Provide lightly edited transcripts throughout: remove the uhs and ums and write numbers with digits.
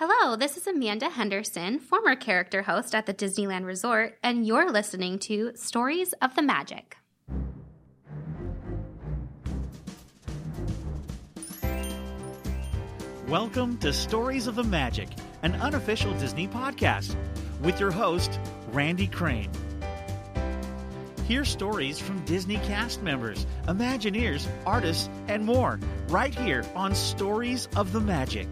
Hello, this is Amanda Henderson, former character host at the Disneyland Resort, and you're listening to Stories of the Magic. Welcome to Stories of the Magic, an unofficial Disney podcast, with your host, Randy Crane. Hear stories from Disney cast members, Imagineers, artists, and more, right here on Stories of the Magic.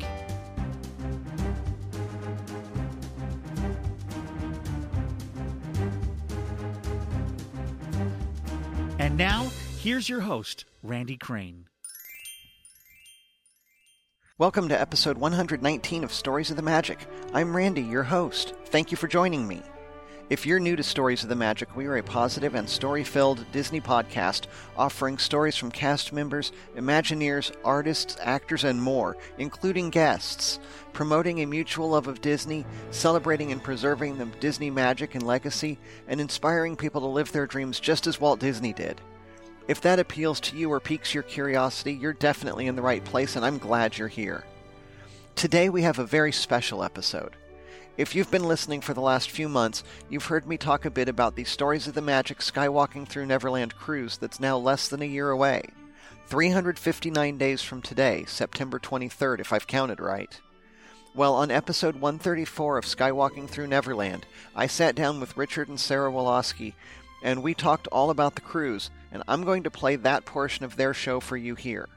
And now, here's your host, Randy Crane. Welcome to episode 119 of Stories of the Magic. I'm Randy, your host. Thank you for joining me. If you're new to Stories of the Magic, we are a positive and story-filled Disney podcast offering stories from cast members, Imagineers, artists, actors, and more, including guests, promoting a mutual love of Disney, celebrating and preserving the Disney magic and legacy, and inspiring people to live their dreams just as Walt Disney did. If that appeals to you or piques your curiosity, you're definitely in the right place, and I'm glad you're here. Today we have a very special episode. If you've been listening for the last few months, you've heard me talk a bit about the Stories of the Magic Skywalking Through Neverland cruise that's now less than a year away. 359 days from today, September 23rd, if I've counted right. Well, on episode 134 of Skywalking Through Neverland, I sat down with Richard and Sarah Woloski, and we talked all about the cruise, and I'm going to play that portion of their show for you here.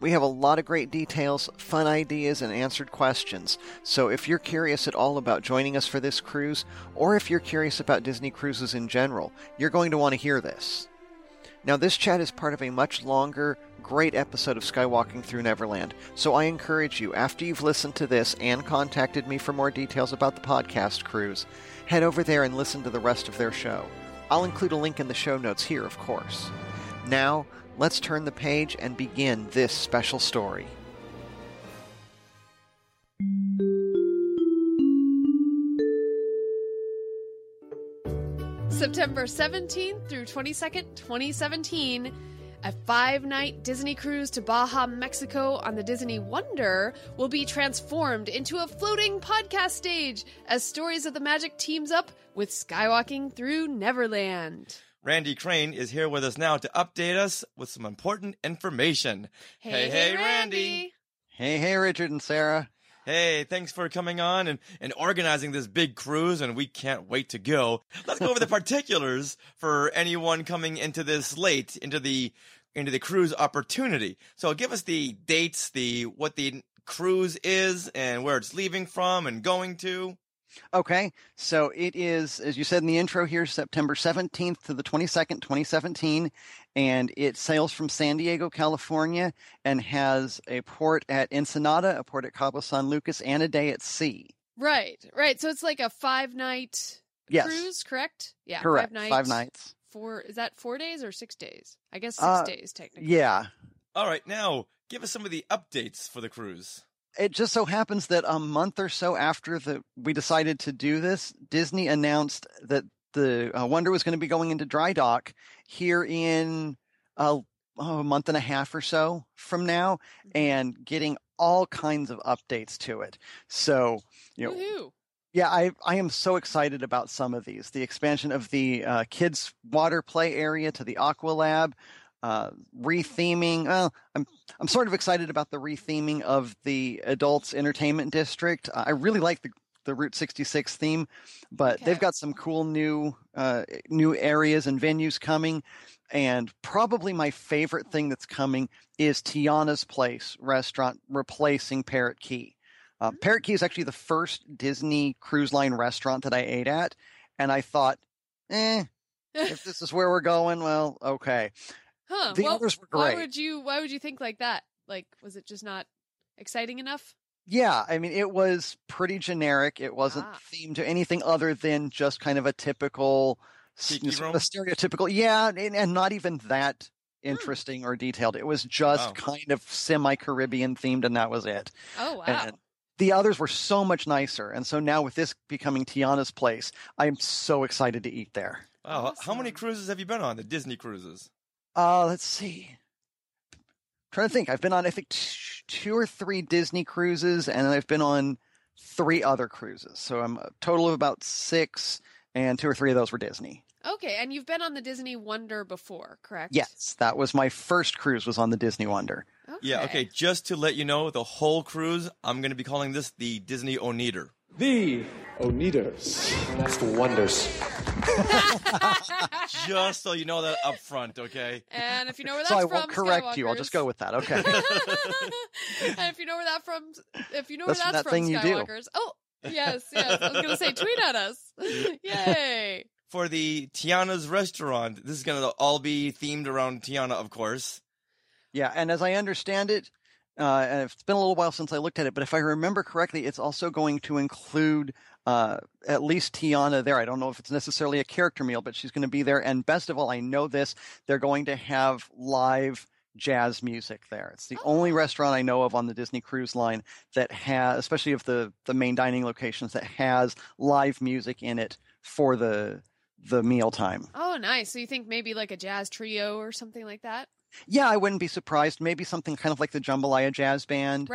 We have a lot of great details, fun ideas, and answered questions, so if you're curious at all about joining us for this cruise, or if you're curious about Disney cruises in general, you're going to want to hear this. Now, this chat is part of a much longer, great episode of Skywalking Through Neverland, so I encourage you, after you've listened to this and contacted me for more details about the podcast cruise, head over there and listen to the rest of their show. I'll include a link in the show notes here, of course. Now, let's turn the page and begin this special story. September 17th through 22nd, 2017, a five-night Disney cruise to Baja, Mexico on the Disney Wonder will be transformed into a floating podcast stage as Stories of the Magic teams up with Skywalking Through Neverland. Randy Crane is here with us now to update us with some important information. Hey, Randy. Hey, Richard and Sarah. Hey, thanks for coming on and organizing this big cruise, and we can't wait to go. Let's go over the particulars for anyone coming into this late, into the cruise opportunity. So give us the dates, what the cruise is, and where it's leaving from and going to. Okay, so it is, as you said in the intro here, September 17th to the 22nd, 2017, and it sails from San Diego, California, and has a port at Ensenada, a port at Cabo San Lucas, and a day at sea. Right. So it's like a five-night cruise, correct? Yeah, correct. Five nights. Is that 4 days or 6 days? I guess 6 days, technically. Yeah. All right, now, give us some of the updates for the cruise. It just so happens that a month or so after we decided to do this, Disney announced that the Wonder was going to be going into dry dock here in a month and a half or so from now, and getting all kinds of updates to it. So, you know, woo-hoo. Yeah, I am so excited about some of these. The expansion of the kids' water play area to the Aqualab. Retheming. Well, I'm sort of excited about the retheming of the adults entertainment district. I really like the Route 66 theme, but okay. They've got some cool new areas and venues coming. And probably my favorite thing that's coming is Tiana's Place restaurant replacing Parrot Key. Parrot Key is actually the first Disney Cruise Line restaurant that I ate at, and I thought, if this is where we're going, well, okay. Huh. The others were great. Why would you think like that? Like, was it just not exciting enough? Yeah, I mean, it was pretty generic. It wasn't themed to anything other than just kind of a typical, sort of stereotypical. Yeah, and not even that interesting or detailed. It was just kind of semi-Caribbean themed, and that was it. Oh, wow. And the others were so much nicer. And so now with this becoming Tiana's Place, I'm so excited to eat there. Wow, awesome. How many cruises have you been on, the Disney cruises? Let's see. I'm trying to think. I've been on, I think, two or three Disney cruises, and I've been on 3 other cruises. So I'm a total of about 6, and 2 or 3 of those were Disney. Okay, and you've been on the Disney Wonder before, correct? Yes, that was my first cruise, was on the Disney Wonder. Okay. Yeah, okay, just to let you know, the whole cruise, I'm going to be calling this the Disney Oneater. The Oneaters. That's the Wonders. Just so you know that up front, okay? And if you know where that's from, I won't correct you. I'll just go with that, okay? And if you know where that from, if you know where that's from, Skywalkers. Oh, yes, yes. I was going to say, tweet at us. Yay. For the Tiana's restaurant, this is going to all be themed around Tiana, of course. Yeah, and as I understand it, and it's been a little while since I looked at it, but if I remember correctly, it's also going to include at least Tiana there. I don't know if it's necessarily a character meal, but she's going to be there. And best of all, I know this, they're going to have live jazz music there. It's the only restaurant I know of on the Disney Cruise Line that has, especially of the main dining locations, that has live music in it for the meal time. Oh, nice. So you think maybe like a jazz trio or something like that? Yeah, I wouldn't be surprised. Maybe something kind of like the Jambalaya Jazz Band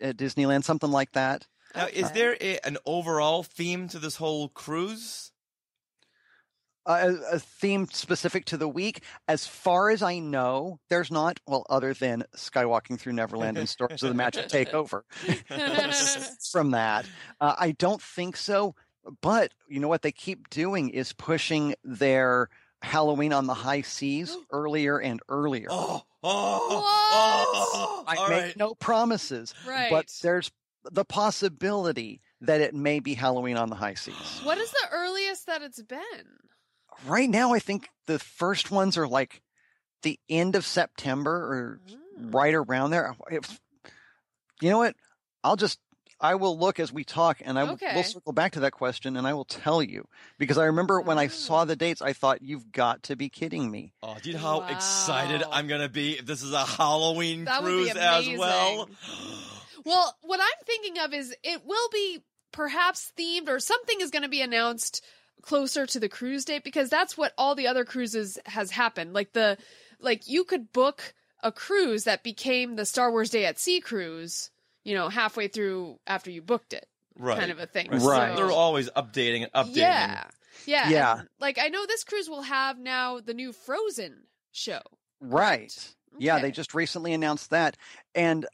at Disneyland, something like that. Now, is there an overall theme to this whole cruise? A theme specific to the week? As far as I know, there's not, well, other than Skywalking Through Neverland and Stories of the Magic Takeover. From that, I don't think so. But you know what they keep doing is pushing their Halloween on the High Seas earlier and earlier. I make no promises, but there's the possibility that it may be Halloween on the High Seas. What is the earliest that it's been? Right now, I think the first ones are like the end of September or right around there. You know what? I will look as we talk, and we'll circle back to that question, and I will tell you. Because I remember when I saw the dates, I thought, you've got to be kidding me. Oh, do you know how excited I'm going to be if this is a Halloween cruise as well? Well, what I'm thinking of is it will be perhaps themed, or something is going to be announced closer to the cruise date, because that's what all the other cruises has happened. Like you could book a cruise that became the Star Wars Day at Sea cruise, you know, halfway through after you booked it, kind of a thing. Right. So, they're always updating and updating. Yeah. And, like, I know this cruise will have now the new Frozen show. Right. Okay. Yeah, they just recently announced that. And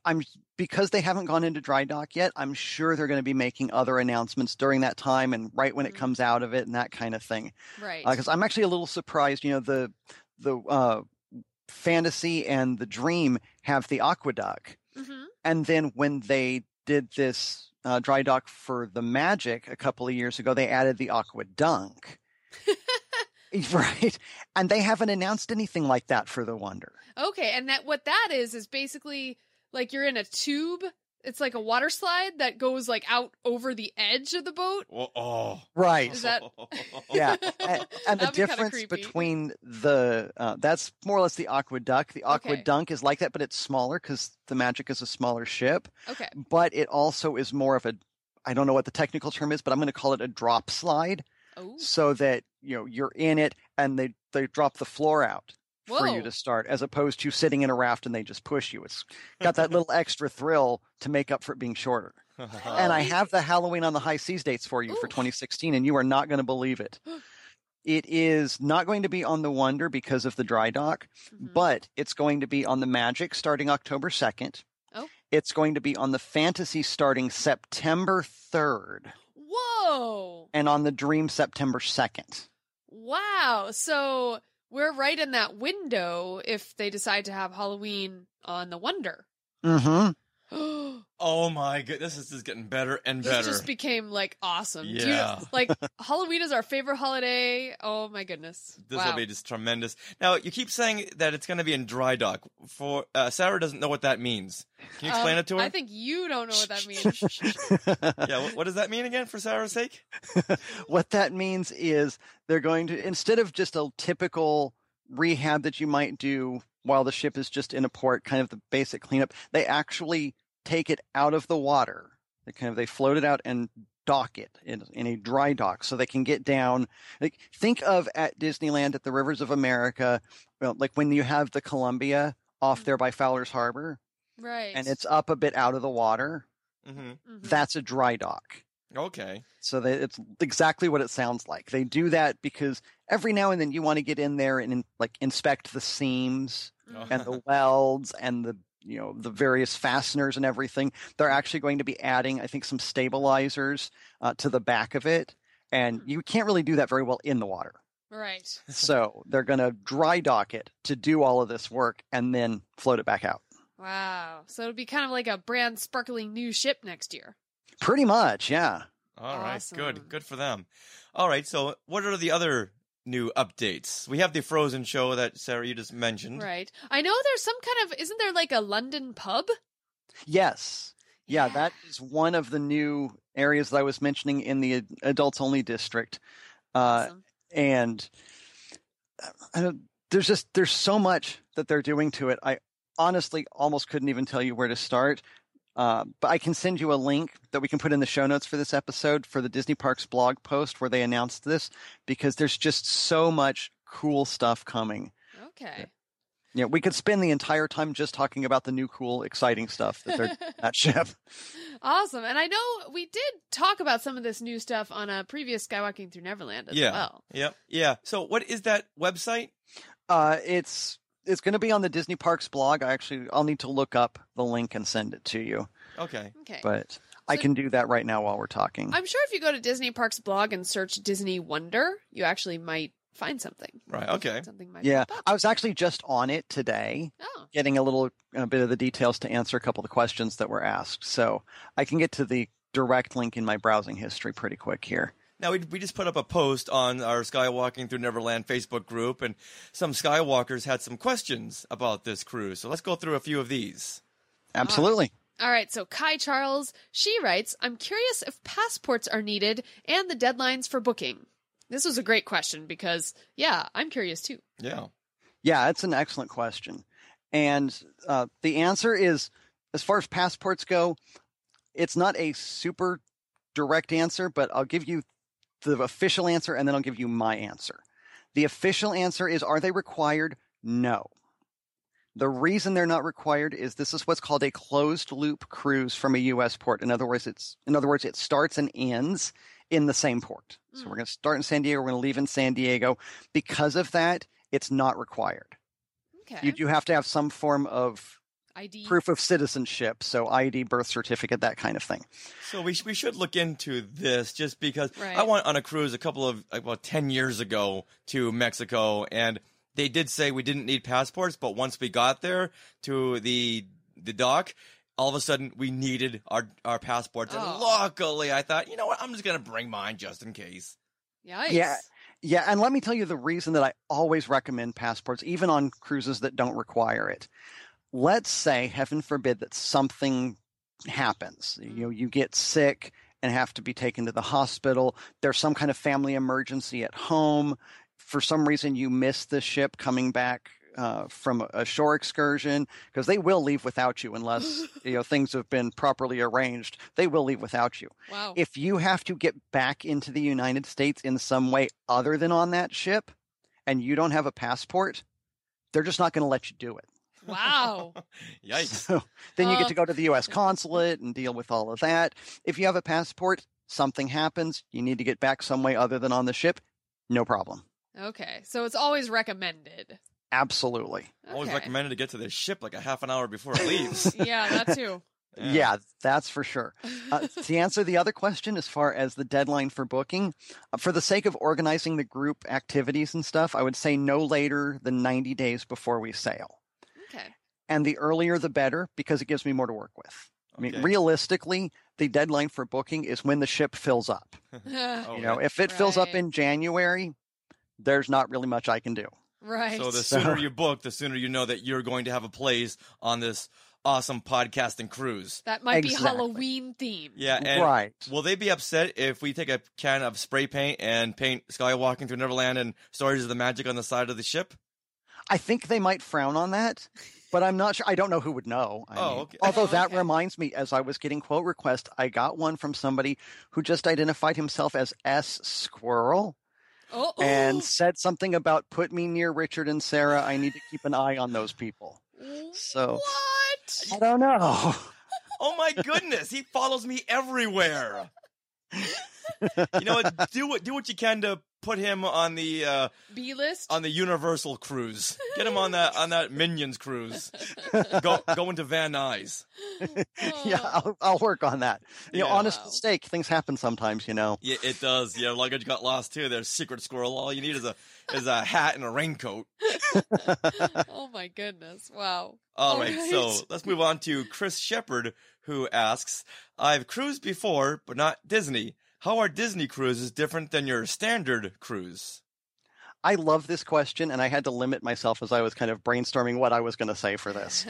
because they haven't gone into dry dock yet, I'm sure they're going to be making other announcements during that time and right when it comes out of it and that kind of thing. Right. Because I'm actually a little surprised, you know, the Fantasy and the Dream have the Aqueduct. Mm-hmm. And then when they did this dry dock for the Magic a couple of years ago, they added the Aqua Dunk. Right. And they haven't announced anything like that for the Wonder. Okay. And what that is basically like you're in a tube. It's like a water slide that goes like out over the edge of the boat. Oh, right. Is that... Yeah. And the difference between that's more or less the Aqueduct. The Aquadunk is like that, but it's smaller because the Magic is a smaller ship. Okay. But it also is more of a, I don't know what the technical term is, but I'm going to call it a drop slide. Oh. So that, you know, you're in it and they drop the floor out. Whoa. For you to start, as opposed to sitting in a raft and they just push you. It's got that little extra thrill to make up for it being shorter. And I have the Halloween on the High Seas dates for you for 2016, and you are not going to believe it. It is not going to be on the Wonder because of the dry dock, but it's going to be on the Magic starting October 2nd. Oh. It's going to be on the Fantasy starting September 3rd. Whoa! And on the Dream September 2nd. Wow. So... we're right in that window if they decide to have Halloween on the Wonder. Mm-hmm. Oh, my goodness. This is getting better and better. This just became, like, awesome. Yeah. Halloween is our favorite holiday. Oh, my goodness. This will be just tremendous. Now, you keep saying that it's going to be in dry dock. For Sarah doesn't know what that means. Can you explain it to her? I think you don't know what that means. What does that mean again, for Sarah's sake? What that means is they're going to, instead of just a typical rehab that you might do while the ship is just in a port, kind of the basic cleanup, they actually take it out of the water. They float it out and dock it in a dry dock so they can get down. Like, think of at Disneyland at the Rivers of America, like when you have the Columbia off there by Fowler's Harbor. Right. And it's up a bit out of the water. That's a dry dock. Okay. So it's exactly what it sounds like. They do that because every now and then you want to get in there and inspect the seams and the welds and the, you know, the various fasteners and everything. They're actually going to be adding, I think, some stabilizers to the back of it. And you can't really do that very well in the water. Right. So they're going to dry dock it to do all of this work and then float it back out. Wow. So it'll be kind of like a brand sparkling new ship next year. Pretty much, yeah. All awesome. Right, good. Good for them. All right, so what are the other new updates? We have the Frozen show that, Sarah, you just mentioned. Right. I know there's some kind of, isn't there like a London pub? Yes. Yeah, that is one of the new areas that I was mentioning in the adults-only district. Awesome. And there's so much that they're doing to it. I honestly almost couldn't even tell you where to start. But I can send you a link that we can put in the show notes for this episode for the Disney Parks blog post where they announced this, because there's just so much cool stuff coming. Okay. Yeah, we could spend the entire time just talking about the new, cool, exciting stuff that they're at ship. Awesome. And I know we did talk about some of this new stuff on a previous Skywalking Through Neverland as well. Yeah. Yeah. So what is that website? It's going to be on the Disney Parks blog. I'll need to look up the link and send it to you. Okay. But so I can do that right now while we're talking. I'm sure if you go to Disney Parks blog and search Disney Wonder, you actually might find something. Right. Okay. Something might pop up. I was actually just on it today, getting a bit of the details to answer a couple of the questions that were asked. So I can get to the direct link in my browsing history pretty quick here. Now, we just put up a post on our Skywalking Through Neverland Facebook group, and some Skywalkers had some questions about this cruise. So let's go through a few of these. Absolutely. All right. So Kai Charles, she writes, I'm curious if passports are needed and the deadlines for booking. This was a great question because, I'm curious too. Yeah. Yeah, it's an excellent question. And the answer is, as far as passports go, it's not a super direct answer, but I'll give you the official answer, and then I'll give you my answer. The official answer is, are they required? No. The reason they're not required is this is what's called a closed loop cruise from a U.S. port. In other words, it starts and ends in the same port. So we're going to start in San Diego. We're going to leave in San Diego. Because of that, it's not required. Okay. You do have to have some form of ID. Proof of citizenship, so ID, birth certificate, that kind of thing. So we should look into this just because I went on a cruise about 10 years ago to Mexico, and they did say we didn't need passports, but once we got there to the dock, all of a sudden we needed our passports. Oh. And luckily I thought, you know what, I'm just going to bring mine just in case. Yikes. Yeah. Yeah, and let me tell you the reason that I always recommend passports, even on cruises that don't require it. Let's say, heaven forbid, that something happens. You get sick and have to be taken to the hospital. There's some kind of family emergency at home. For some reason, you miss the ship coming back from a shore excursion, because they will leave without you unless things have been properly arranged. They will leave without you. Wow. If you have to get back into the United States in some way other than on that ship and you don't have a passport, they're just not going to let you do it. Wow. Yikes. So then you get to go to the U.S. consulate and deal with all of that. If you have a passport, something happens, you need to get back some way other than on the ship, no problem. Okay. So it's always recommended. Absolutely. Okay. Always recommended to get to the ship like a half an hour before it leaves. That too. Yeah, that's for sure. To answer the other question, as far as the deadline for booking, for the sake of organizing the group activities and stuff, I would say no later than 90 days before we sail. Okay. And the earlier the better, because it gives me more to work with. I mean, realistically, the deadline for booking is when the ship fills up. If it fills up in January, there's not really much I can do. Right. So the sooner you book, the sooner you know that you're going to have a place on this awesome podcasting cruise. That might be Halloween themed. Yeah. And will they be upset if we take a can of spray paint and paint Skywalking Through Neverland and Stories of the Magic on the side of the ship? I think they might frown on that, but I'm not sure. I don't know who would know. I mean, okay. Although that reminds me, as I was getting quote requests, I got one from somebody who just identified himself as S. Squirrel and said something about put me near Richard and Sarah. I need to keep an eye on those people. So what? I don't know. Oh my goodness, he follows me everywhere. You know what? Do what you can to put him on the B list, on the Universal cruise. Get him on that Minions cruise. Go into Van Nuys. Yeah, I'll work on that. You know, honest mistake. Things happen sometimes. You know. Yeah, it does. Yeah, luggage got lost too. There's Secret Squirrel. All you need is a hat and a raincoat. Oh my goodness! Wow. All right, so let's move on to Chris Shepherd, who asks, "I've cruised before, but not Disney. How are Disney cruises different than your standard cruise?" I love this question, and I had to limit myself as I was kind of brainstorming what I was going to say for this.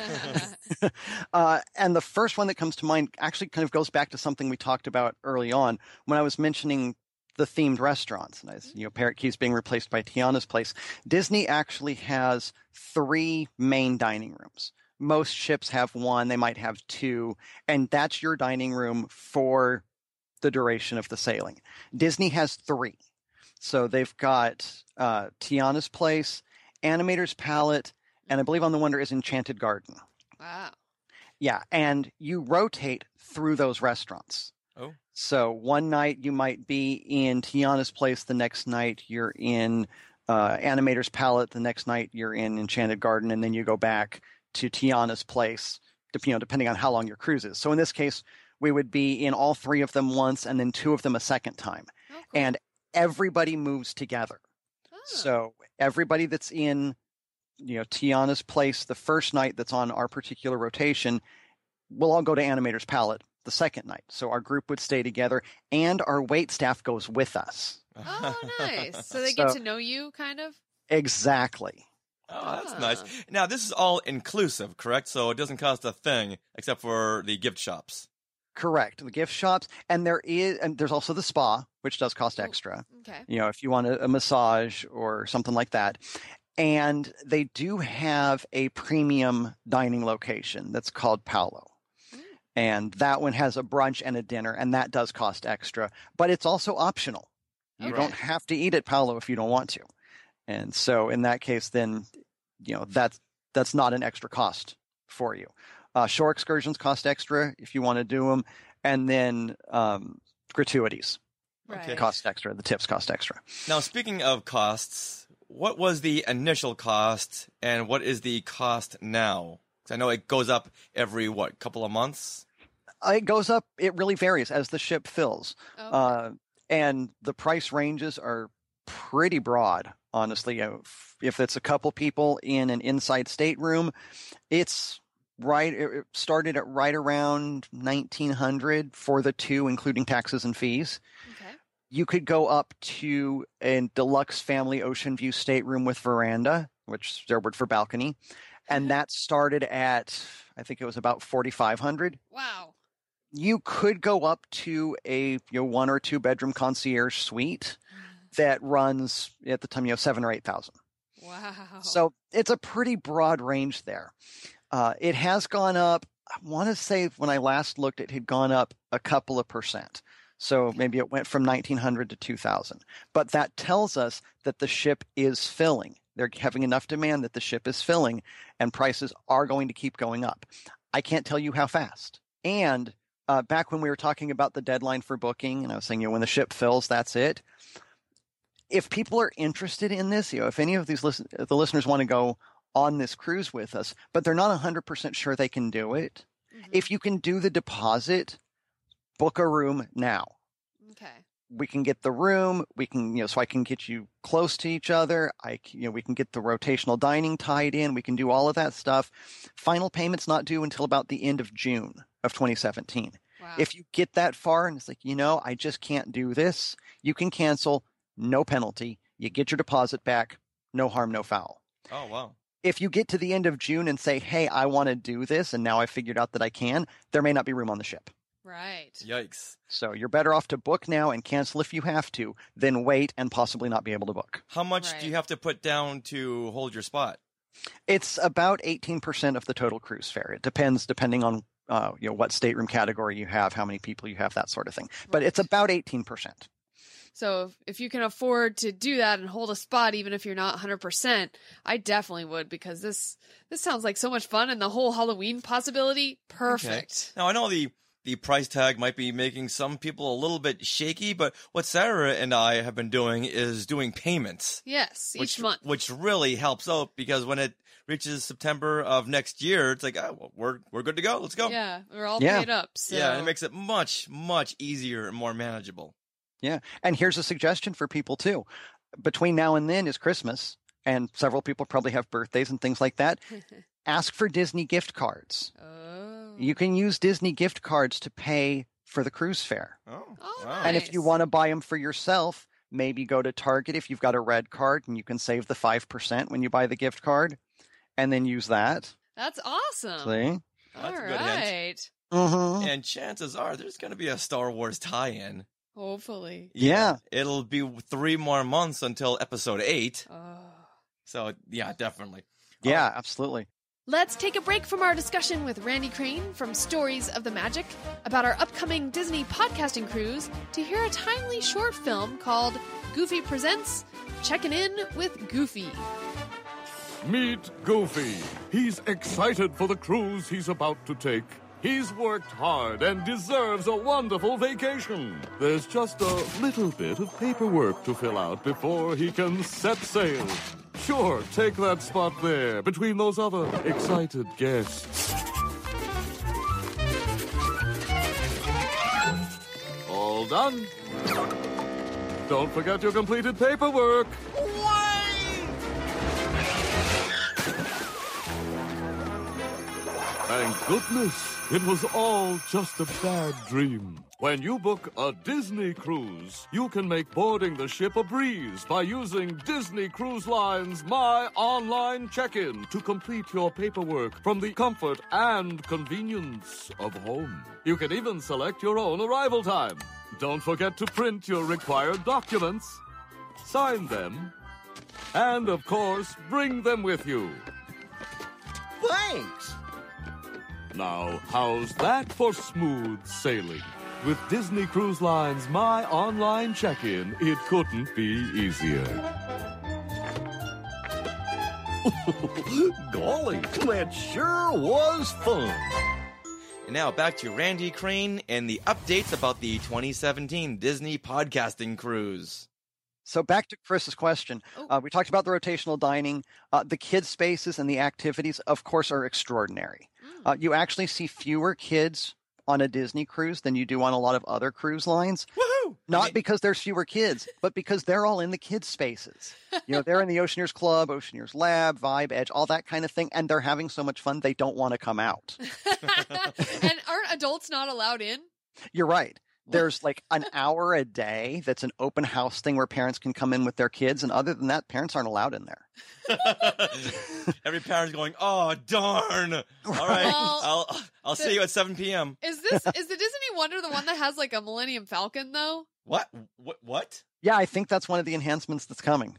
And the first one that comes to mind actually kind of goes back to something we talked about early on when I was mentioning the themed restaurants. And Parrot Key's being replaced by Tiana's Place. Disney actually has 3 main dining rooms. Most ships have 1. They might have 2. And that's your dining room for the duration of the sailing. Disney has 3. So they've got Tiana's Place, Animator's Palette, and I believe on the Wonder is Enchanted Garden. Wow. Yeah, and you rotate through those restaurants. Oh. So one night you might be in Tiana's Place, the next night you're in Animator's Palette, the next night you're in Enchanted Garden, and then you go back to Tiana's Place, depending on how long your cruise is. So in this case, we would be in all 3 of them once and then 2 of them a second time. Oh, cool. And everybody moves together. Oh. So everybody that's in Tiana's Place the first night that's on our particular rotation will all go to Animator's Palette the second night. So our group would stay together and our wait staff goes with us. Oh, nice. So they get to know you kind of? Exactly. Oh, that's nice. Now, this is all inclusive, correct? So it doesn't cost a thing except for the gift shops. Correct. The gift shops. And there's also the spa, which does cost extra. Okay. If you want a massage or something like that. And they do have a premium dining location that's called Paolo. Mm. And that one has a brunch and a dinner, and that does cost extra. But it's also optional. You don't have to eat at Paolo if you don't want to. And so in that case, then, that's not an extra cost for you. Shore excursions cost extra if you want to do them. And then gratuities cost extra. The tips cost extra. Now, speaking of costs, what was the initial cost and what is the cost now? Because I know it goes up every, couple of months? It goes up. It really varies as the ship fills. Okay. And the price ranges are pretty broad, honestly. If it's a couple people in an inside stateroom, it started at right around $1,900 for the 2, including taxes and fees. Okay. You could go up to a deluxe family ocean view stateroom with veranda, which is starboard for balcony. And that started at, I think it was about $4,500. Wow. You could go up to a 1 or 2 bedroom concierge suite that runs at the time, $7,000 or $8,000. Wow. So it's a pretty broad range there. It has gone up. I want to say when I last looked, it had gone up a couple of percent. So maybe it went from 1,900 to 2,000. But that tells us that the ship is filling. They're having enough demand that the ship is filling and prices are going to keep going up. I can't tell you how fast. And back when we were talking about the deadline for booking, and I was saying, when the ship fills, that's it. If people are interested in this, if any of these the listeners want to go on this cruise with us, but they're not 100% sure they can do it. Mm-hmm. If you can do the deposit, book a room now. Okay. We can get the room. We can, so I can get you close to each other. We can get the rotational dining tied in. We can do all of that stuff. Final payment's not due until about the end of June of 2017. Wow. If you get that far and it's like, I just can't do this, you can cancel, no penalty. You get your deposit back, no harm, no foul. Oh, wow. If you get to the end of June and say, hey, I want to do this, and now I figured out that I can, there may not be room on the ship. Right. Yikes. So you're better off to book now and cancel if you have to, than wait and possibly not be able to book. How much do you have to put down to hold your spot? It's about 18% of the total cruise fare. It depending on what stateroom category you have, how many people you have, that sort of thing. Right. But it's about 18%. So if you can afford to do that and hold a spot, even if you're not 100%, I definitely would, because this sounds like so much fun, and the whole Halloween possibility, perfect. Okay. Now, I know the price tag might be making some people a little bit shaky, but what Sarah and I have been doing is doing payments. Yes, each month. Which really helps out, because when it reaches September of next year, it's like, oh, well, we're good to go. Let's go. Yeah, we're all paid up. So. Yeah, and it makes it much, much easier and more manageable. Yeah, and here's a suggestion for people, too. Between now and then is Christmas, and several people probably have birthdays and things like that. Ask for Disney gift cards. Oh. You can use Disney gift cards to pay for the cruise fare. Oh, oh wow. And if you want to buy them for yourself, maybe go to Target if you've got a red card, and you can save the 5% when you buy the gift card, and then use that. That's awesome. See? That's all right. Mm-hmm. And chances are there's going to be a Star Wars tie-in. Hopefully. Yeah. It'll be 3 more months until episode 8. Oh. So, yeah, definitely. Yeah, absolutely. Let's take a break from our discussion with Randy Crane from Stories of the Magic about our upcoming Disney podcasting cruise to hear a timely short film called Goofy Presents Checkin' In with Goofy. Meet Goofy. He's excited for the cruise he's about to take. He's worked hard and deserves a wonderful vacation. There's just a little bit of paperwork to fill out before he can set sail. Sure, take that spot there, between those other excited guests. All done. Don't forget your completed paperwork. Wait! Thank goodness, it was all just a bad dream. When you book a Disney cruise, you can make boarding the ship a breeze by using Disney Cruise Line's My Online Check-In to complete your paperwork from the comfort and convenience of home. You can even select your own arrival time. Don't forget to print your required documents, sign them, and, of course, bring them with you. Thanks! Now, how's that for smooth sailing? With Disney Cruise Line's My Online Check-In, it couldn't be easier. Golly, that sure was fun. And now back to Randy Crane and the updates about the 2017 Disney podcasting cruise. So back to Chris's question. We talked about the rotational dining. The kids' spaces and the activities, of course, are extraordinary. You actually see fewer kids on a Disney cruise than you do on a lot of other cruise lines. Woohoo! Not because there's fewer kids, but because they're all in the kids' spaces. You know, they're in the Oceaneers Club, Oceaneers Lab, Vibe, Edge, all that kind of thing, and they're having so much fun they don't want to come out. And aren't adults not allowed in? You're right. There's like an hour a day that's an open house thing where parents can come in with their kids. And other than that, parents aren't allowed in there. Every parent's going, oh, darn. All right. Well, I'll see you at 7 p.m. Is the Disney Wonder the one that has like a Millennium Falcon, though? What? Yeah, I think that's one of the enhancements that's coming.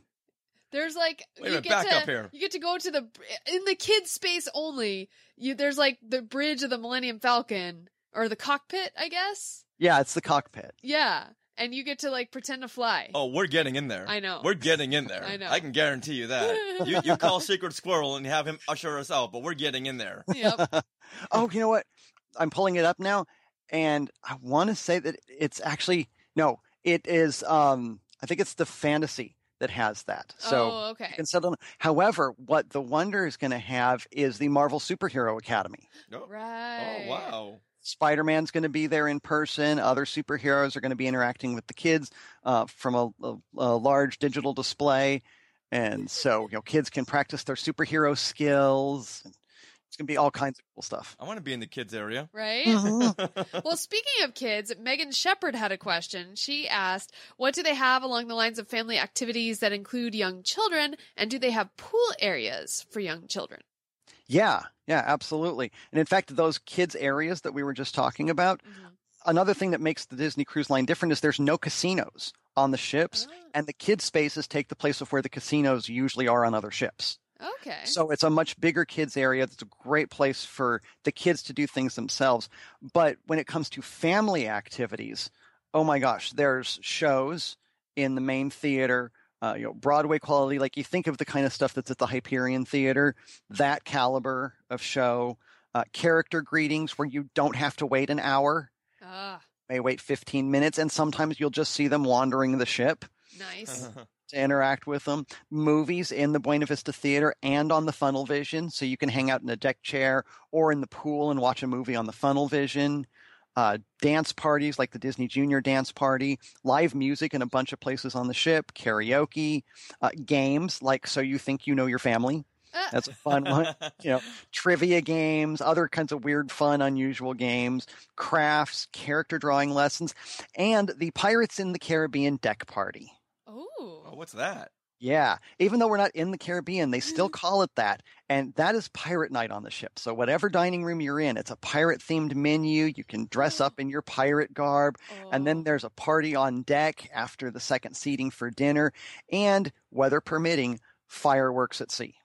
There's like, you get to go to in the kids' space only. There's like the bridge of the Millennium Falcon, or the cockpit, I guess. Yeah, it's the cockpit. Yeah, and you get to, like, pretend to fly. Oh, we're getting in there. I know. We're getting in there. I know. I can guarantee you that. You call Secret Squirrel and have him usher us out, but we're getting in there. Yep. Oh, you know what? I'm pulling it up now, and I want to say that it's actually – no, it is I think it's the Fantasy that has that. So okay. You can settle. However, what the Wonder is going to have is the Marvel Superhero Academy. Oh. Right. Oh, wow. Spider-Man's going to be there in person. Other superheroes are going to be interacting with the kids from a large digital display. And so, you know, kids can practice their superhero skills. It's going to be all kinds of cool stuff. I want to be in the kids area. Right? Mm-hmm. Well, speaking of kids, Megan Shepherd had a question. She asked, what do they have along the lines of family activities that include young children? And do they have pool areas for young children? Yeah, absolutely. And in fact, those kids' areas that we were just talking about, another thing that makes the Disney Cruise Line different is there's no casinos on the ships, and the kids' spaces take the place of where the casinos usually are on other ships. Okay. So it's a much bigger kids' area that's a great place for the kids to do things themselves. But when it comes to family activities, oh my gosh, there's shows in the main theater, you know, Broadway quality. Like, you think of the kind of stuff that's at the Hyperion Theater, that caliber of show. Character greetings where you don't have to wait an hour. May wait 15 minutes, and sometimes you'll just see them wandering the ship. Nice. To interact with them. Movies in the Buena Vista Theater and on the Funnel Vision, so you can hang out in a deck chair or in the pool and watch a movie on the Funnel Vision. Dance parties like the Disney Junior dance party, live music in a bunch of places on the ship, karaoke, games like So You Think You Know Your Family. That's a fun one. You know, trivia games, other kinds of weird, fun, unusual games, crafts, character drawing lessons, and the Pirates in the Caribbean deck party. Oh, what's that? Yeah. Even though we're not in the Caribbean, they still call it that. And that is pirate night on the ship. So whatever dining room you're in, it's a pirate-themed menu. You can dress up in your pirate garb. And then there's a party on deck after the second seating for dinner. And, weather permitting, fireworks at sea.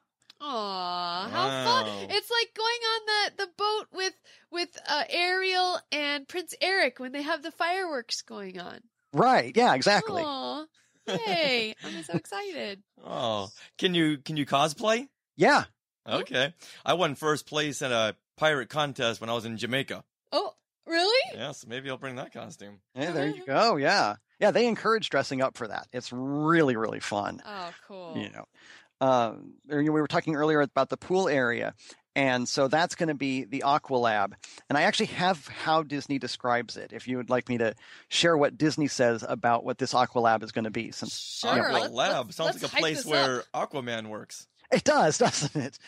Aw, how fun. It's like going on the boat with Ariel and Prince Eric when they have the fireworks going on. Right. Yeah, exactly. Aww. Hey, I'm so excited. Oh, can you cosplay? Yeah. Okay. I won first place at a pirate contest when I was in Jamaica. Oh, really? Yes. Yeah, so maybe I'll bring that costume. Hey, there you go. Yeah. Yeah. They encourage dressing up for that. It's really, really fun. Oh, cool. You know, we were talking earlier about the pool area. And so that's going to be the Aqualab. And I actually have how Disney describes it, if you would like me to share what Disney says about what this Aqualab is going to be. Since, sure. Aqualab sounds like a place where Aquaman works. It does, doesn't it?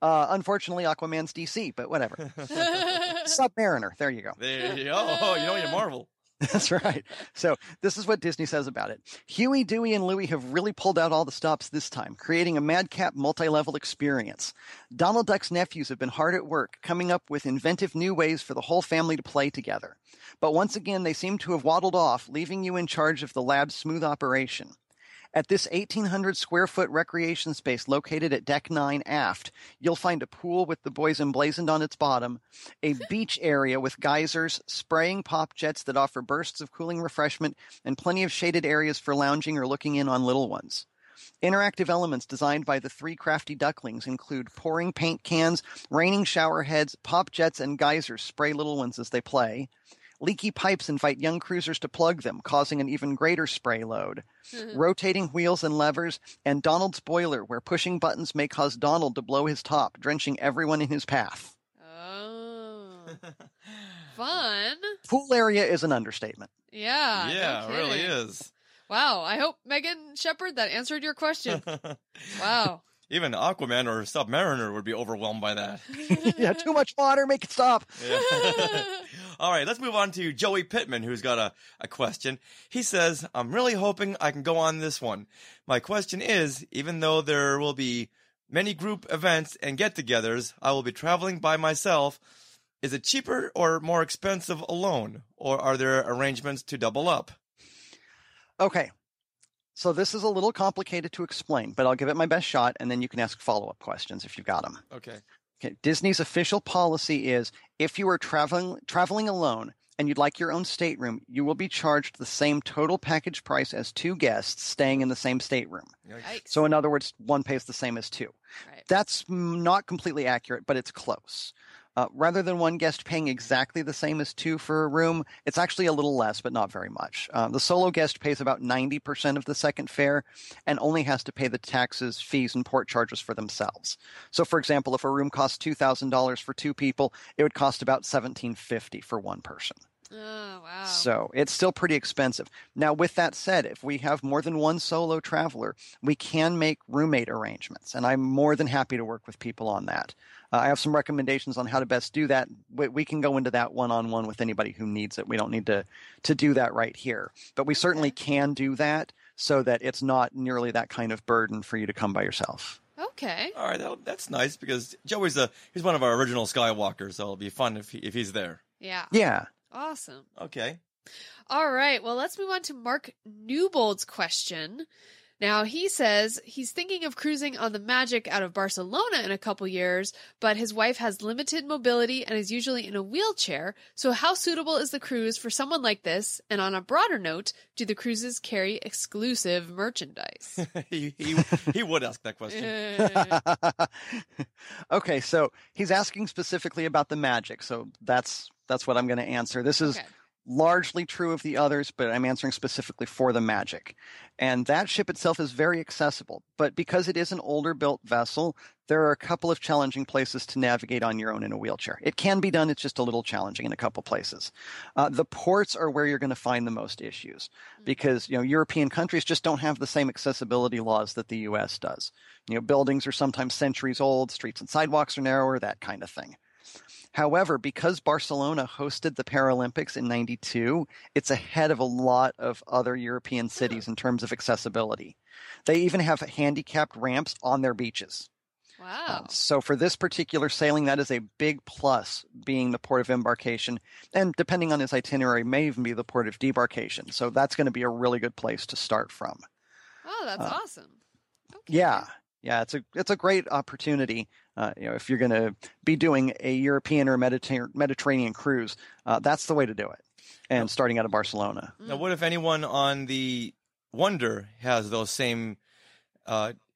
Unfortunately, Aquaman's DC, but whatever. Submariner. There you go. There you go. Oh, you know your Marvel. That's right. So this is what Disney says about it. Huey, Dewey, and Louie have really pulled out all the stops this time, creating a madcap multi-level experience. Donald Duck's nephews have been hard at work, coming up with inventive new ways for the whole family to play together. But once again, they seem to have waddled off, leaving you in charge of the lab's smooth operation. At this 1,800-square-foot recreation space located at Deck 9 aft, you'll find a pool with the boys emblazoned on its bottom, a beach area with geysers, spraying pop jets that offer bursts of cooling refreshment, and plenty of shaded areas for lounging or looking in on little ones. Interactive elements designed by the three crafty ducklings include pouring paint cans, raining shower heads, pop jets, and geysers spray little ones as they play. Leaky pipes invite young cruisers to plug them, causing an even greater spray load. Rotating wheels and levers, and Donald's boiler, where pushing buttons may cause Donald to blow his top, drenching everyone in his path. Oh. Fun. Pool area is an understatement. Yeah. Yeah, okay. It really is. Wow. I hope, Megan Shepherd, that answered your question. Wow. Even Aquaman or Submariner would be overwhelmed by that. Yeah, too much water, make it stop. Yeah. All right, let's move on to Joey Pittman, who's got a question. He says, I'm really hoping I can go on this one. My question is, even though there will be many group events and get-togethers, I will be traveling by myself. Is it cheaper or more expensive alone? Or are there arrangements to double up? Okay. So this is a little complicated to explain, but I'll give it my best shot, and then you can ask follow-up questions if you've got them. Okay. Disney's official policy is if you are traveling alone and you'd like your own stateroom, you will be charged the same total package price as two guests staying in the same stateroom. Yikes. So in other words, one pays the same as two. Right. That's not completely accurate, but it's close. Rather than one guest paying exactly the same as two for a room, it's actually a little less, but not very much. The solo guest pays about 90% of the second fare and only has to pay the taxes, fees, and port charges for themselves. So, for example, if a room costs $2,000 for two people, it would cost about $1,750 for one person. Oh, wow. So it's still pretty expensive. Now, with that said, if we have more than one solo traveler, we can make roommate arrangements, and I'm more than happy to work with people on that. I have some recommendations on how to best do that. We can go into that one-on-one with anybody who needs it. We don't need to do that right here, but we certainly can do that so that it's not nearly that kind of burden for you to come by yourself. Okay. All right, that's nice because Joey's he's one of our original Skywalkers, so it'll be fun if he's there. Yeah. Yeah. Awesome. Okay. All right. Well, let's move on to Mark Newbold's question. Now, he says he's thinking of cruising on the Magic out of Barcelona in a couple years, but his wife has limited mobility and is usually in a wheelchair, so how suitable is the cruise for someone like this? And on a broader note, do the cruises carry exclusive merchandise? he would ask that question. Okay, so he's asking specifically about the Magic, so that's what I'm going to answer. This is... Okay. Largely true of the others, but I'm answering specifically for the Magic. And that ship itself is very accessible, but because it is an older built vessel, there are a couple of challenging places to navigate on your own in a wheelchair. It can be done, it's just a little challenging in a couple places. The ports are where you're going to find the most issues because, European countries just don't have the same accessibility laws that the US does. Buildings are sometimes centuries old, streets and sidewalks are narrower, that kind of thing. However, because Barcelona hosted the Paralympics in 92, it's ahead of a lot of other European cities in terms of accessibility. They even have handicapped ramps on their beaches. Wow. So for this particular sailing, that is a big plus, being the port of embarkation. And depending on his itinerary, may even be the port of debarkation. So that's going to be a really good place to start from. Oh, that's awesome. Okay. Yeah, it's a great opportunity. If you're going to be doing a European or Mediterranean cruise, that's the way to do it. And starting out of Barcelona. Now, what if anyone on the Wonder has those same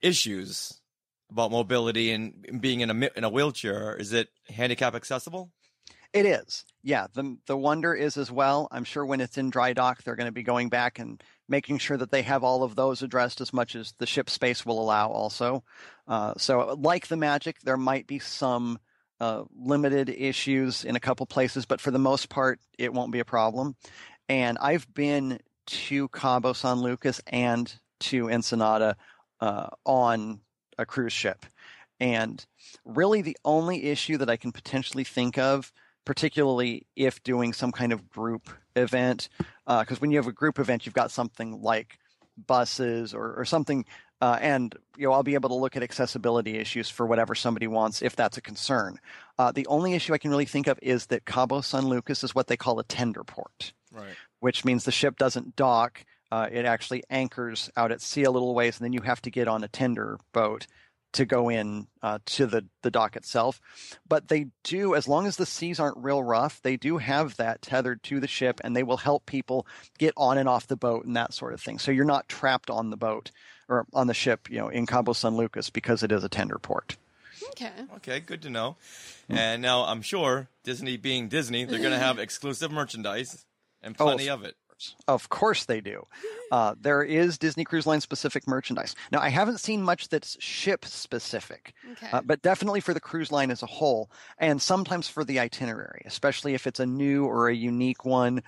issues about mobility and being in a wheelchair? Is it handicap accessible? It is. Yeah, the Wonder is as well. I'm sure when it's in dry dock, they're going to be going back and making sure that they have all of those addressed as much as the ship space will allow also. So like the Magic, there might be some limited issues in a couple places, but for the most part, it won't be a problem. And I've been to Cabo San Lucas and to Ensenada on a cruise ship. And really the only issue that I can potentially think of, particularly if doing some kind of group event, because when you have a group event, you've got something like buses or something, and I'll be able to look at accessibility issues for whatever somebody wants if that's a concern. The only issue I can really think of is that Cabo San Lucas is what they call a tender port, right? Which means the ship doesn't dock. It actually anchors out at sea a little ways, and then you have to get on a tender boat to go in to the dock itself. But they do, as long as the seas aren't real rough, they do have that tethered to the ship, and they will help people get on and off the boat and that sort of thing. So you're not trapped on the boat or on the ship, in Cabo San Lucas, because it is a tender port. Okay, good to know. And now I'm sure Disney being Disney, they're going to have exclusive merchandise and plenty of it. Of course they do. There is Disney Cruise Line specific merchandise. Now, I haven't seen much that's ship specific, but definitely for the cruise line as a whole, and sometimes for the itinerary, especially if it's a new or a unique one,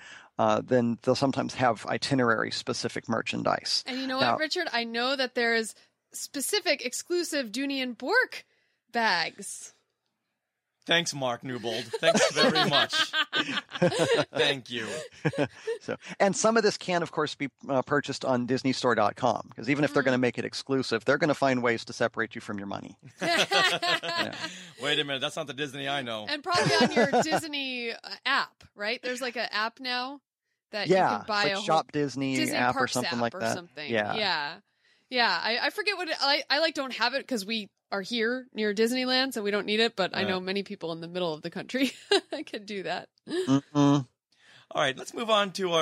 then they'll sometimes have itinerary specific merchandise. And what, Richard? I know that there is specific exclusive Dooney and Bourke bags. Thanks, Mark Newbold. Thanks very much. Thank you. And some of this can, of course, be purchased on DisneyStore.com, because even if they're going to make it exclusive, they're going to find ways to separate you from your money. Wait a minute. That's not the Disney I know. And probably on your Disney app, right? There's like an app now that you can buy, like a Shop Disney app or something app like that. Yeah. I forget what I like. Don't have it because we are here near Disneyland, so we don't need it. But I know many people in the middle of the country can do that. All right, let's move on to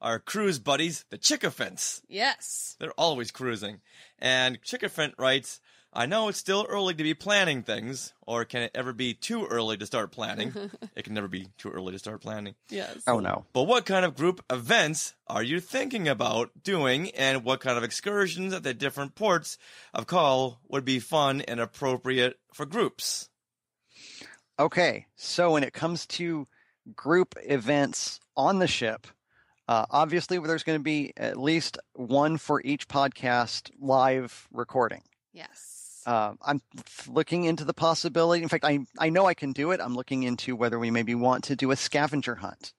our cruise buddies, the Chickafants. Yes, they're always cruising. And Chickafant writes, "I know it's still early to be planning things, or can it ever be too early to start planning?" It can never be too early to start planning. Yes. Oh no. But what kind of group events are you thinking about doing, and what kind of excursions at the different ports of call would be fun and appropriate for groups? Okay, so when it comes to group events on the ship, obviously there's going to be at least one for each podcast live recording. Yes. I'm looking into the possibility. In fact, I know I can do it. I'm looking into whether we maybe want to do a scavenger hunt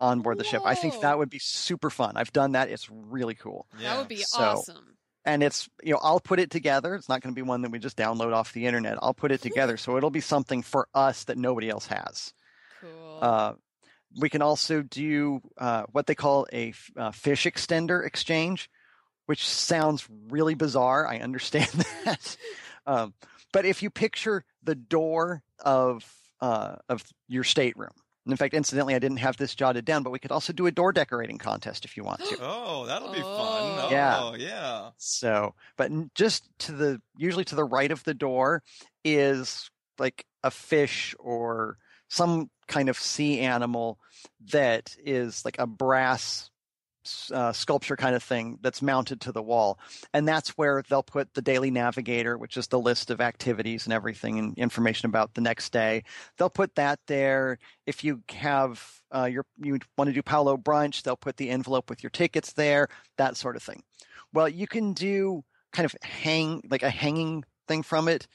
on board the ship. I think that would be super fun. I've done that. It's really cool. Yeah. That would be awesome. And it's, I'll put it together. It's not going to be one that we just download off the internet. I'll put it together. So it'll be something for us that nobody else has. Cool. We can also do what they call a fish extender exchange, which sounds really bizarre. I understand that. But if you picture the door of your stateroom, and in fact, incidentally, I didn't have this jotted down, but we could also do a door decorating contest if you want to. Oh, that'll be fun. Oh, yeah. So, but just to the, usually to the right of the door is like a fish or some kind of sea animal that is like a brass sculpture kind of thing that's mounted to the wall. And that's where they'll put the daily navigator, which is the list of activities and everything and information about the next day. They'll put that there. If you have you want to do Paolo brunch, they'll put the envelope with your tickets there, that sort of thing. Well, you can do kind of hanging thing from it.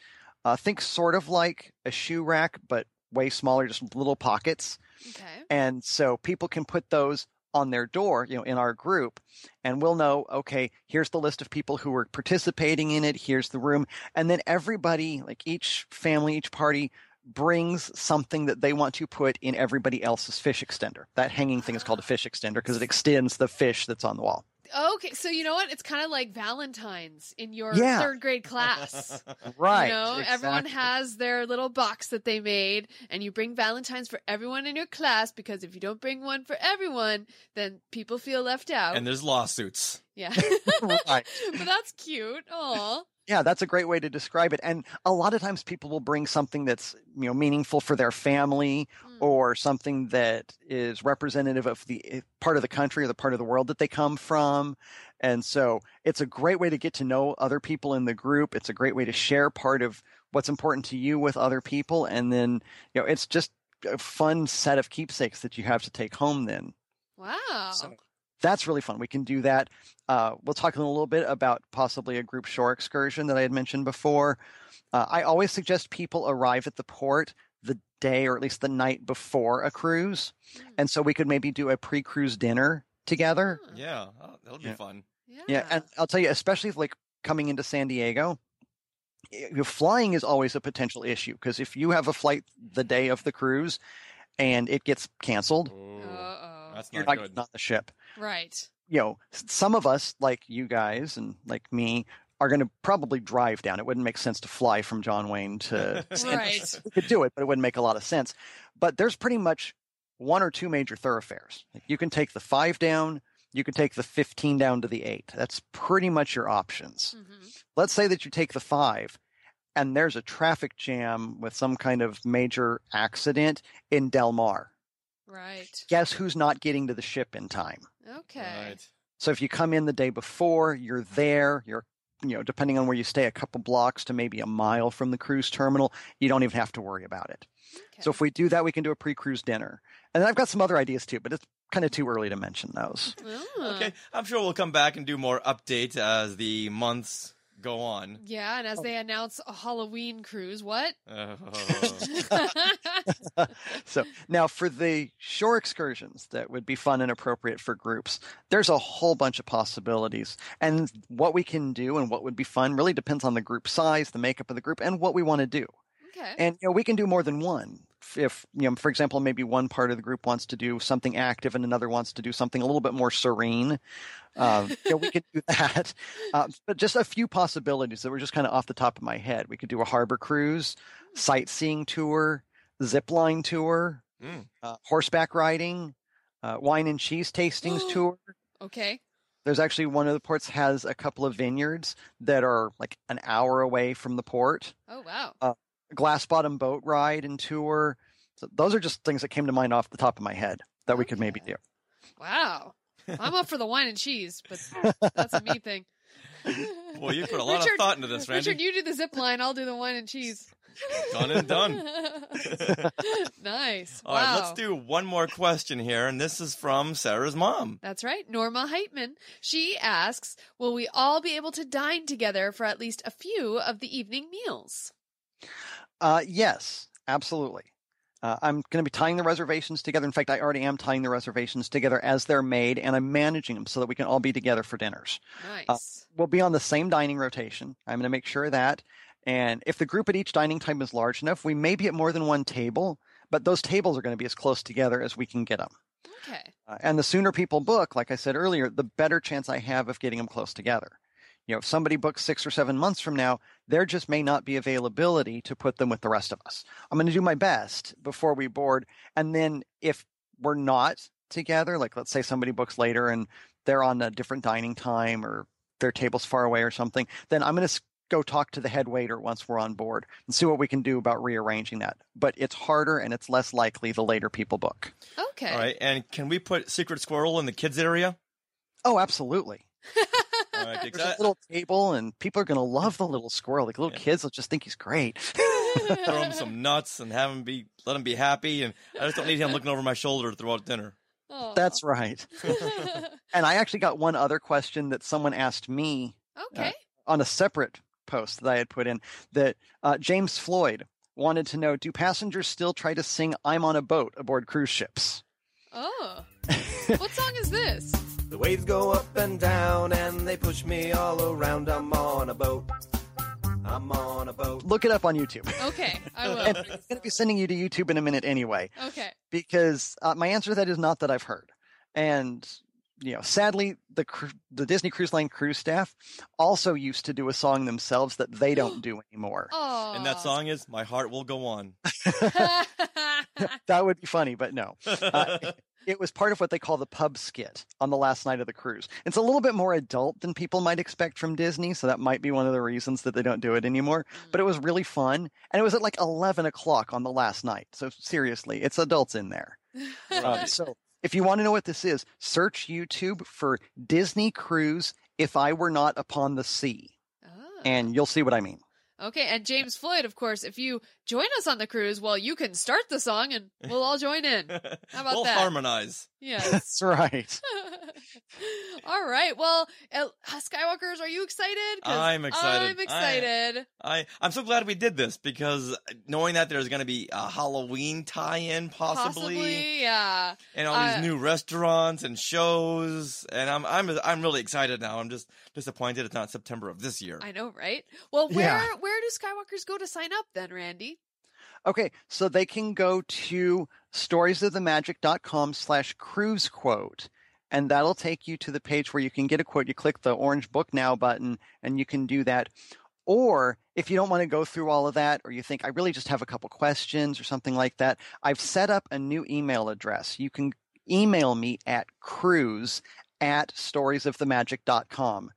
Think sort of like a shoe rack, but way smaller, just little pockets. Okay. And so people can put those on their door, you know, in our group, and we'll know, okay, here's the list of people who are participating in it. Here's the room. And then everybody, like each family, each party brings something that they want to put in everybody else's fish extender. That hanging thing is called a fish extender because it extends the fish that's on the wall. Okay, so you know what? It's kind of like Valentine's in your third grade class. Right. You know, exactly. Everyone has their little box that they made, and you bring Valentine's for everyone in your class, because if you don't bring one for everyone, then people feel left out. And there's lawsuits. Yeah. Right. But that's cute. Aw. Yeah, that's a great way to describe it. And a lot of times people will bring something that's, you know, meaningful for their family or something that is representative of the part of the country or the part of the world that they come from. And so it's a great way to get to know other people in the group. It's a great way to share part of what's important to you with other people. And then, you know, it's just a fun set of keepsakes that you have to take home then. Wow. So that's really fun. We can do that. We'll talk in a little bit about possibly a group shore excursion that I had mentioned before. I always suggest people arrive at the port the day or at least the night before a cruise. And so we could maybe do a pre-cruise dinner together. Yeah, that'll be fun. Yeah, and I'll tell you, especially if, like, coming into San Diego, flying is always a potential issue, because if you have a flight the day of the cruise and it gets canceled, that's you're not good. Not the ship. Right. You know, some of us, like you guys and like me, are going to probably drive down. It wouldn't make sense to fly from John Wayne to Right. We could do it, but it wouldn't make a lot of sense. But there's pretty much one or two major thoroughfares. You can take the 5 down. You can take the 15 down to the 8. That's pretty much your options. Mm-hmm. Let's say that you take the 5. And there's a traffic jam with some kind of major accident in Del Mar. Right. Guess who's not getting to the ship in time? Okay. Right. So if you come in the day before, you're there. You're, you know, depending on where you stay, a couple blocks to maybe a mile from the cruise terminal. You don't even have to worry about it. Okay. So if we do that, we can do a pre-cruise dinner. And then I've got some other ideas too, but it's kind of too early to mention those. Okay. I'm sure we'll come back and do more updates as the months go on. Yeah, and as they announce a Halloween cruise, what? So now for the shore excursions that would be fun and appropriate for groups, there's a whole bunch of possibilities. And what we can do and what would be fun really depends on the group size, the makeup of the group, and what we want to do. Okay. And you know, we can do more than one. If, you know, for example, maybe one part of the group wants to do something active and another wants to do something a little bit more serene, you know, we could do that. But just a few possibilities that were just kind of off the top of my head. We could do a harbor cruise, sightseeing tour, zip line tour, horseback riding, wine and cheese tastings tour. Okay. There's actually one of the ports has a couple of vineyards that are like an hour away from the port. Oh, wow. Glass bottom boat ride and tour. So those are just things that came to mind off the top of my head that we could maybe do. Wow. I'm up for the wine and cheese, but that's a me thing. Well, you put a lot of thought into this, Randy. Richard, you do the zip line. I'll do the wine and cheese. Done and done. Nice. All right, let's do one more question here, and this is from Sarah's mom. That's right, Norma Heitman. She asks, will we all be able to dine together for at least a few of the evening meals? Yes, absolutely. I'm going to be tying the reservations together. In fact, I already am tying the reservations together as they're made, and I'm managing them so that we can all be together for dinners. Nice. We'll be on the same dining rotation. I'm going to make sure of that. And if the group at each dining time is large enough, we may be at more than one table, but those tables are going to be as close together as we can get them. Okay. And the sooner people book, like I said earlier, the better chance I have of getting them close together. You know, if somebody books 6 or 7 months from now, there just may not be availability to put them with the rest of us. I'm going to do my best before we board. And then if we're not together, like let's say somebody books later and they're on a different dining time or their table's far away or something, then I'm going to go talk to the head waiter once we're on board and see what we can do about rearranging that. But it's harder and it's less likely the later people book. Okay. All right. And can we put Secret Squirrel in the kids area? Oh, absolutely. All right, there's a little table and people are going to love the little squirrel. Like little kids will just think he's great. Throw him some nuts and have him be, let him be happy. And I just don't need him looking over my shoulder throughout dinner. Aww. That's right. And I actually got one other question that someone asked me on a separate post that I had put in, that James Floyd wanted to know, do passengers still try to sing I'm on a Boat aboard cruise ships? Oh. What song is this? The waves go up and down and they push me all around. I'm on a boat. I'm on a boat. Look it up on YouTube. Okay, I will. I'm going to be sending you to YouTube in a minute anyway. Okay. Because my answer to that is not that I've heard. And, you know, sadly, the Disney Cruise Line crew staff also used to do a song themselves that they don't do anymore. Aww. And that song is My Heart Will Go On. That would be funny, but no. It was part of what they call the pub skit on the last night of the cruise. It's a little bit more adult than people might expect from Disney, so that might be one of the reasons that they don't do it anymore. Mm. But it was really fun, and it was at like 11 o'clock on the last night. So seriously, it's adults in there. So if you want to know what this is, search YouTube for Disney Cruise If I Were Not Upon the Sea, and you'll see what I mean. Okay, and James Floyd, of course, if you join us on the cruise, well, you can start the song and we'll all join in. How about we'll that? We'll harmonize. Yes. That's right. All right. Well, Skywalkers, are you excited? I'm excited. I'm excited. I'm so glad we did this, because knowing that there's going to be a Halloween tie-in possibly, yeah, and all these new restaurants and shows, and I'm really excited now. I'm just disappointed it's not September of this year. I know, right? Well, where do Skywalkers go to sign up then, Randy? Okay, so they can go to storiesofthemagic.com/cruise quote, and that'll take you to the page where you can get a quote. You click the orange book now button, and you can do that. Or if you don't want to go through all of that, or you think, I really just have a couple questions or something like that, I've set up a new email address. You can email me at cruise@storiesofthemagic.com.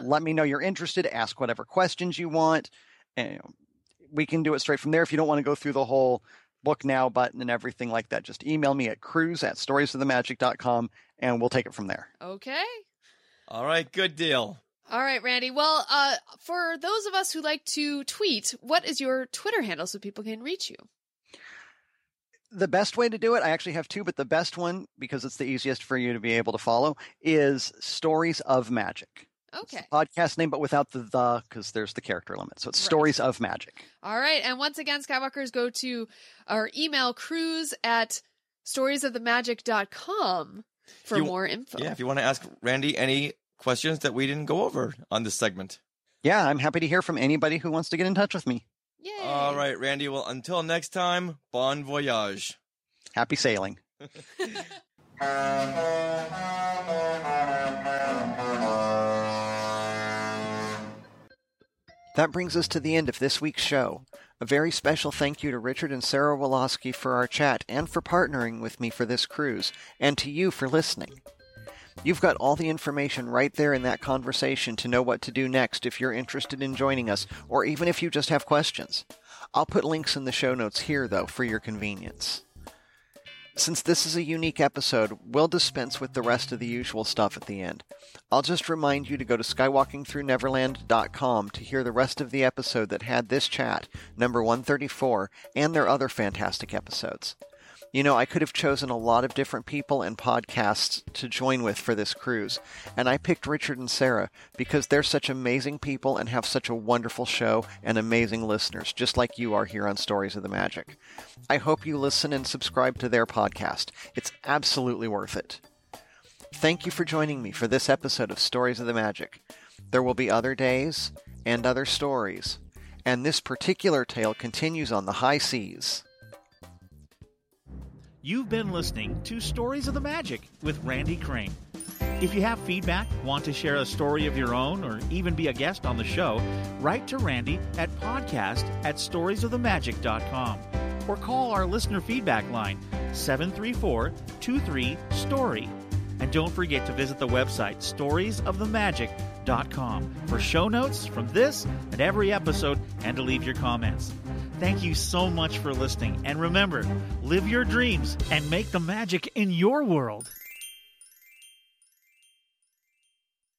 Oh. Let me know you're interested. Ask whatever questions you want, and we can do it straight from there. If you don't want to go through the whole book now button and everything like that, just email me at cruise@storiesofthemagic.com and we'll take it from there. Okay. All right. Good deal. All right, Randy. Well, for those of us who like to tweet, what is your Twitter handle so people can reach you? The best way to do it, I actually have two, but the best one, because it's the easiest for you to be able to follow, is Stories of Magic. Okay. Podcast name, but without the, because there's the character limit. So it's Stories of Magic. All right. And once again, Skywalkers, go to our email cruise@storiesofthemagic.com for more info. Yeah. If you want to ask Randy any questions that we didn't go over on this segment. Yeah. I'm happy to hear from anybody who wants to get in touch with me. Yay. All right, Randy. Well, until next time, bon voyage. Happy sailing. That brings us to the end of this week's show. A very special thank you to Richard and Sarah Woloski for our chat and for partnering with me for this cruise, and to you for listening. You've got all the information right there in that conversation to know what to do next if you're interested in joining us, or even if you just have questions. I'll put links in the show notes here, though, for your convenience. Since this is a unique episode, we'll dispense with the rest of the usual stuff at the end. I'll just remind you to go to skywalkingthrough neverland.com to hear the rest of the episode that had this chat, number 134, and their other fantastic episodes. You know, I could have chosen a lot of different people and podcasts to join with for this cruise, and I picked Richard and Sarah because they're such amazing people and have such a wonderful show and amazing listeners, just like you are here on Stories of the Magic. I hope you listen and subscribe to their podcast. It's absolutely worth it. Thank you for joining me for this episode of Stories of the Magic. There will be other days and other stories, and this particular tale continues on the high seas. You've been listening to Stories of the Magic with Randy Crane. If you have feedback, want to share a story of your own, or even be a guest on the show, write to Randy at podcast@storiesofthemagic.com or call our listener feedback line, 734-23-STORY. And don't forget to visit the website, storiesofthemagic.com, for show notes from this and every episode and to leave your comments. Thank you so much for listening. And remember, live your dreams and make the magic in your world.